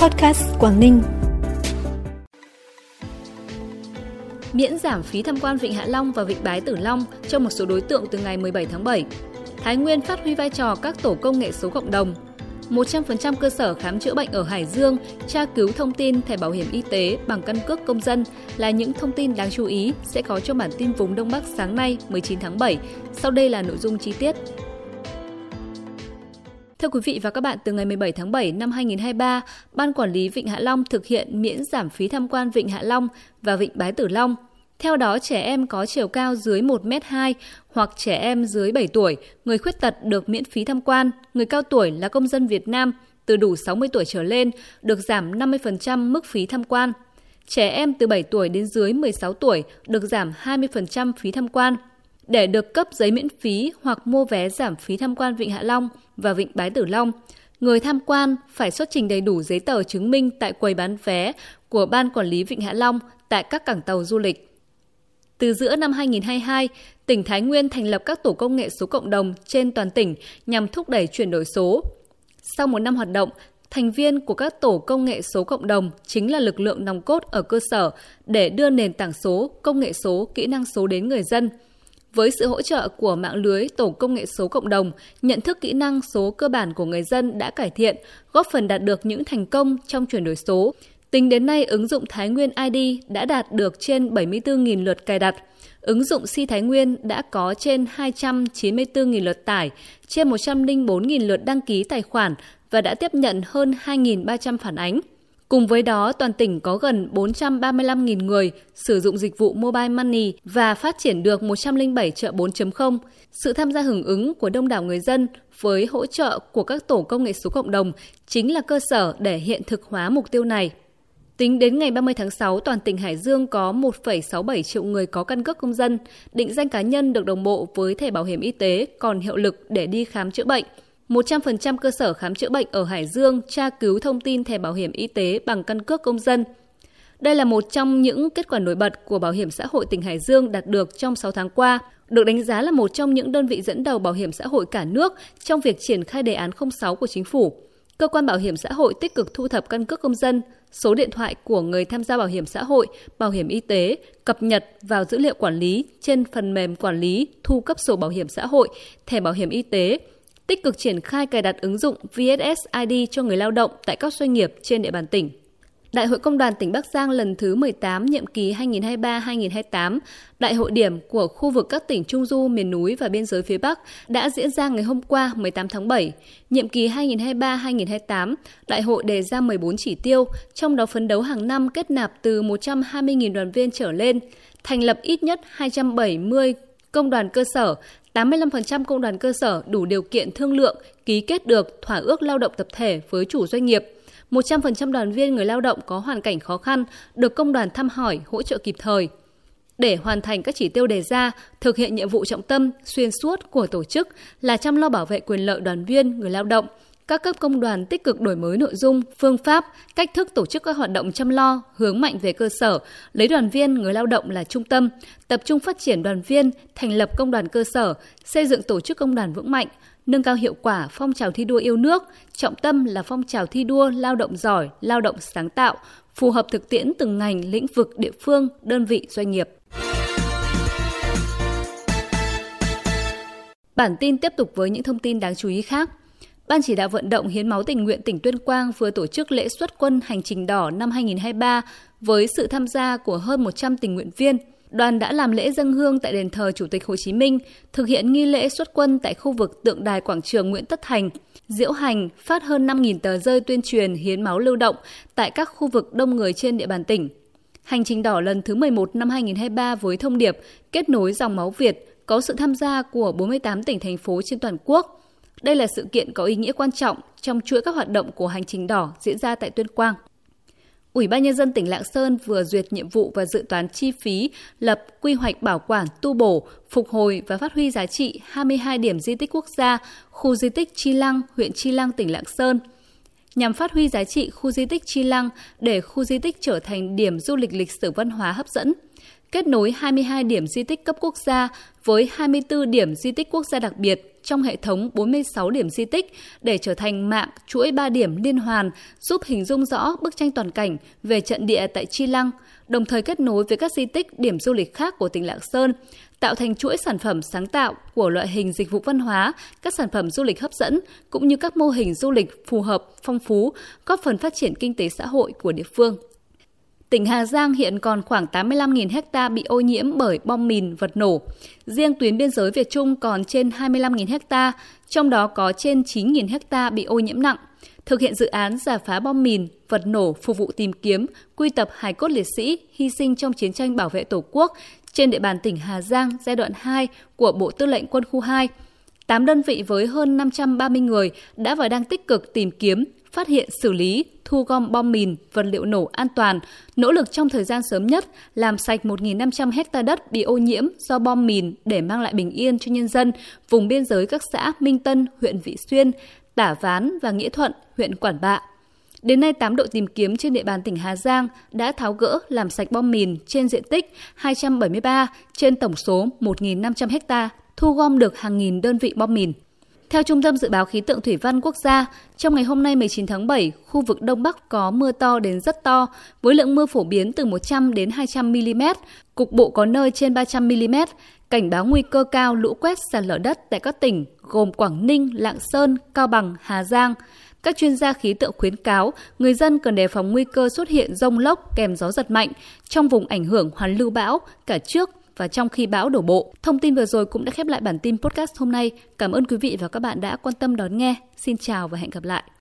Podcast Quảng Ninh. Miễn giảm phí tham quan Vịnh Hạ Long và Vịnh Bái Tử Long cho một số đối tượng từ ngày 17 tháng 7. Thái Nguyên phát huy vai trò các tổ công nghệ số cộng đồng. 100% cơ sở khám chữa bệnh ở Hải Dương tra cứu thông tin thẻ bảo hiểm y tế bằng căn cước công dân là những thông tin đáng chú ý sẽ có trong bản tin vùng Đông Bắc sáng nay 19 tháng 7. Sau đây là nội dung chi tiết. Thưa quý vị và các bạn, từ ngày 17 tháng 7 năm 2023, Ban Quản lý Vịnh Hạ Long thực hiện miễn giảm phí tham quan Vịnh Hạ Long và Vịnh Bái Tử Long. Theo đó, trẻ em có chiều cao dưới 1m2 hoặc trẻ em dưới 7 tuổi, người khuyết tật được miễn phí tham quan, người cao tuổi là công dân Việt Nam từ đủ 60 tuổi trở lên được giảm 50% mức phí tham quan. Trẻ em từ 7 tuổi đến dưới 16 tuổi được giảm 20% phí tham quan. Để được cấp giấy miễn phí hoặc mua vé giảm phí tham quan Vịnh Hạ Long và Vịnh Bái Tử Long, người tham quan phải xuất trình đầy đủ giấy tờ chứng minh tại quầy bán vé của Ban Quản lý Vịnh Hạ Long tại các cảng tàu du lịch. Từ giữa năm 2022, tỉnh Thái Nguyên thành lập các tổ công nghệ số cộng đồng trên toàn tỉnh nhằm thúc đẩy chuyển đổi số. Sau một năm hoạt động, thành viên của các tổ công nghệ số cộng đồng chính là lực lượng nòng cốt ở cơ sở để đưa nền tảng số, công nghệ số, kỹ năng số đến người dân. Với sự hỗ trợ của mạng lưới tổ công nghệ số cộng đồng, nhận thức kỹ năng số cơ bản của người dân đã cải thiện, góp phần đạt được những thành công trong chuyển đổi số. Tính đến nay, ứng dụng Thái Nguyên ID đã đạt được trên 74.000 lượt cài đặt. Ứng dụng Si Thái Nguyên đã có trên 294.000 lượt tải, trên 104.000 lượt đăng ký tài khoản và đã tiếp nhận hơn 2.300 phản ánh. Cùng với đó, toàn tỉnh có gần 435.000 người sử dụng dịch vụ Mobile Money và phát triển được 107 chợ 4.0. Sự tham gia hưởng ứng của đông đảo người dân với hỗ trợ của các tổ công nghệ số cộng đồng chính là cơ sở để hiện thực hóa mục tiêu này. Tính đến ngày 30 tháng 6, toàn tỉnh Hải Dương có 1,67 triệu người có căn cước công dân, định danh cá nhân được đồng bộ với thẻ bảo hiểm y tế còn hiệu lực để đi khám chữa bệnh. 100% cơ sở khám chữa bệnh ở Hải Dương tra cứu thông tin thẻ bảo hiểm y tế bằng căn cước công dân. Đây là một trong những kết quả nổi bật của Bảo hiểm xã hội tỉnh Hải Dương đạt được trong 6 tháng qua, được đánh giá là một trong những đơn vị dẫn đầu bảo hiểm xã hội cả nước trong việc triển khai đề án 06 của chính phủ. Cơ quan bảo hiểm xã hội tích cực thu thập căn cước công dân, số điện thoại của người tham gia bảo hiểm xã hội, bảo hiểm y tế, cập nhật vào dữ liệu quản lý trên phần mềm quản lý thu cấp sổ bảo hiểm xã hội, thẻ bảo hiểm y tế, tích cực triển khai cài đặt ứng dụng VSS ID cho người lao động tại các doanh nghiệp trên địa bàn tỉnh. Đại hội Công đoàn tỉnh Bắc Giang lần thứ 18 nhiệm kỳ 2023-2028, đại hội điểm của khu vực các tỉnh Trung Du, miền núi và biên giới phía Bắc đã diễn ra ngày hôm qua 18 tháng 7. Nhiệm kỳ 2023-2028, đại hội đề ra 14 chỉ tiêu, trong đó phấn đấu hàng năm kết nạp từ 120.000 đoàn viên trở lên, thành lập ít nhất 270 công đoàn cơ sở, 85% công đoàn cơ sở đủ điều kiện thương lượng, ký kết được thỏa ước lao động tập thể với chủ doanh nghiệp. 100% đoàn viên người lao động có hoàn cảnh khó khăn được công đoàn thăm hỏi, hỗ trợ kịp thời. Để hoàn thành các chỉ tiêu đề ra, thực hiện nhiệm vụ trọng tâm xuyên suốt của tổ chức là chăm lo bảo vệ quyền lợi đoàn viên người lao động, các cấp công đoàn tích cực đổi mới nội dung, phương pháp, cách thức tổ chức các hoạt động chăm lo, hướng mạnh về cơ sở, lấy đoàn viên người lao động là trung tâm, tập trung phát triển đoàn viên, thành lập công đoàn cơ sở, xây dựng tổ chức công đoàn vững mạnh, nâng cao hiệu quả phong trào thi đua yêu nước, trọng tâm là phong trào thi đua lao động giỏi, lao động sáng tạo, phù hợp thực tiễn từng ngành, lĩnh vực, địa phương, đơn vị, doanh nghiệp. Bản tin tiếp tục với những thông tin đáng chú ý khác. Ban chỉ đạo vận động hiến máu tình nguyện tỉnh Tuyên Quang vừa tổ chức lễ xuất quân Hành Trình Đỏ năm 2023 với sự tham gia của hơn 100 tình nguyện viên. Đoàn đã làm lễ dâng hương tại đền thờ Chủ tịch Hồ Chí Minh, thực hiện nghi lễ xuất quân tại khu vực tượng đài quảng trường Nguyễn Tất Thành, diễu hành, phát hơn 5.000 tờ rơi tuyên truyền hiến máu lưu động tại các khu vực đông người trên địa bàn tỉnh. Hành Trình Đỏ lần thứ 11 năm 2023 với thông điệp kết nối dòng máu Việt có sự tham gia của 48 tỉnh, thành phố trên toàn quốc. Đây là sự kiện có ý nghĩa quan trọng trong chuỗi các hoạt động của Hành Trình Đỏ diễn ra tại Tuyên Quang. Ủy ban Nhân dân tỉnh Lạng Sơn vừa duyệt nhiệm vụ và dự toán chi phí lập quy hoạch bảo quản, tu bổ, phục hồi và phát huy giá trị 22 điểm di tích quốc gia, khu di tích Chi Lăng, huyện Chi Lăng, tỉnh Lạng Sơn. Nhằm phát huy giá trị khu di tích Chi Lăng để khu di tích trở thành điểm du lịch lịch sử văn hóa hấp dẫn, kết nối 22 điểm di tích cấp quốc gia với 24 điểm di tích quốc gia đặc biệt trong hệ thống 46 điểm di tích để trở thành mạng chuỗi 3 điểm liên hoàn, giúp hình dung rõ bức tranh toàn cảnh về trận địa tại Chi Lăng, đồng thời kết nối với các di tích điểm du lịch khác của tỉnh Lạng Sơn, tạo thành chuỗi sản phẩm sáng tạo của loại hình dịch vụ văn hóa, các sản phẩm du lịch hấp dẫn cũng như các mô hình du lịch phù hợp, phong phú, góp phần phát triển kinh tế xã hội của địa phương. Tỉnh Hà Giang hiện còn khoảng 85.000 ha bị ô nhiễm bởi bom mìn, vật nổ. Riêng tuyến biên giới Việt Trung còn trên 25.000 ha, trong đó có trên 9.000 ha bị ô nhiễm nặng. Thực hiện dự án rà phá bom mìn, vật nổ phục vụ tìm kiếm, quy tập hài cốt liệt sĩ hy sinh trong chiến tranh bảo vệ Tổ quốc trên địa bàn tỉnh Hà Giang giai đoạn 2 của Bộ Tư lệnh Quân khu 2. 8 đơn vị với hơn 530 người đã và đang tích cực tìm kiếm, phát hiện, xử lý, thu gom bom mìn, vật liệu nổ an toàn, nỗ lực trong thời gian sớm nhất làm sạch 1.500 ha đất bị ô nhiễm do bom mìn để mang lại bình yên cho nhân dân vùng biên giới các xã Minh Tân, huyện Vị Xuyên, Tả Ván và Nghĩa Thuận, huyện Quảng Bạ. Đến nay, 8 đội tìm kiếm trên địa bàn tỉnh Hà Giang đã tháo gỡ làm sạch bom mìn trên diện tích 273 trên tổng số 1.500 ha, thu gom được hàng nghìn đơn vị bom mìn. Theo Trung tâm Dự báo Khí tượng Thủy văn Quốc gia, trong ngày hôm nay 19 tháng 7, khu vực Đông Bắc có mưa to đến rất to, với lượng mưa phổ biến từ 100 đến 200mm, cục bộ có nơi trên 300mm, cảnh báo nguy cơ cao lũ quét sạt lở đất tại các tỉnh gồm Quảng Ninh, Lạng Sơn, Cao Bằng, Hà Giang. Các chuyên gia khí tượng khuyến cáo người dân cần đề phòng nguy cơ xuất hiện rông lốc kèm gió giật mạnh trong vùng ảnh hưởng hoàn lưu bão cả trước và trong khi bão đổ bộ. Thông tin vừa rồi cũng đã khép lại bản tin podcast hôm nay. Cảm ơn quý vị và các bạn đã quan tâm đón nghe. Xin chào và hẹn gặp lại.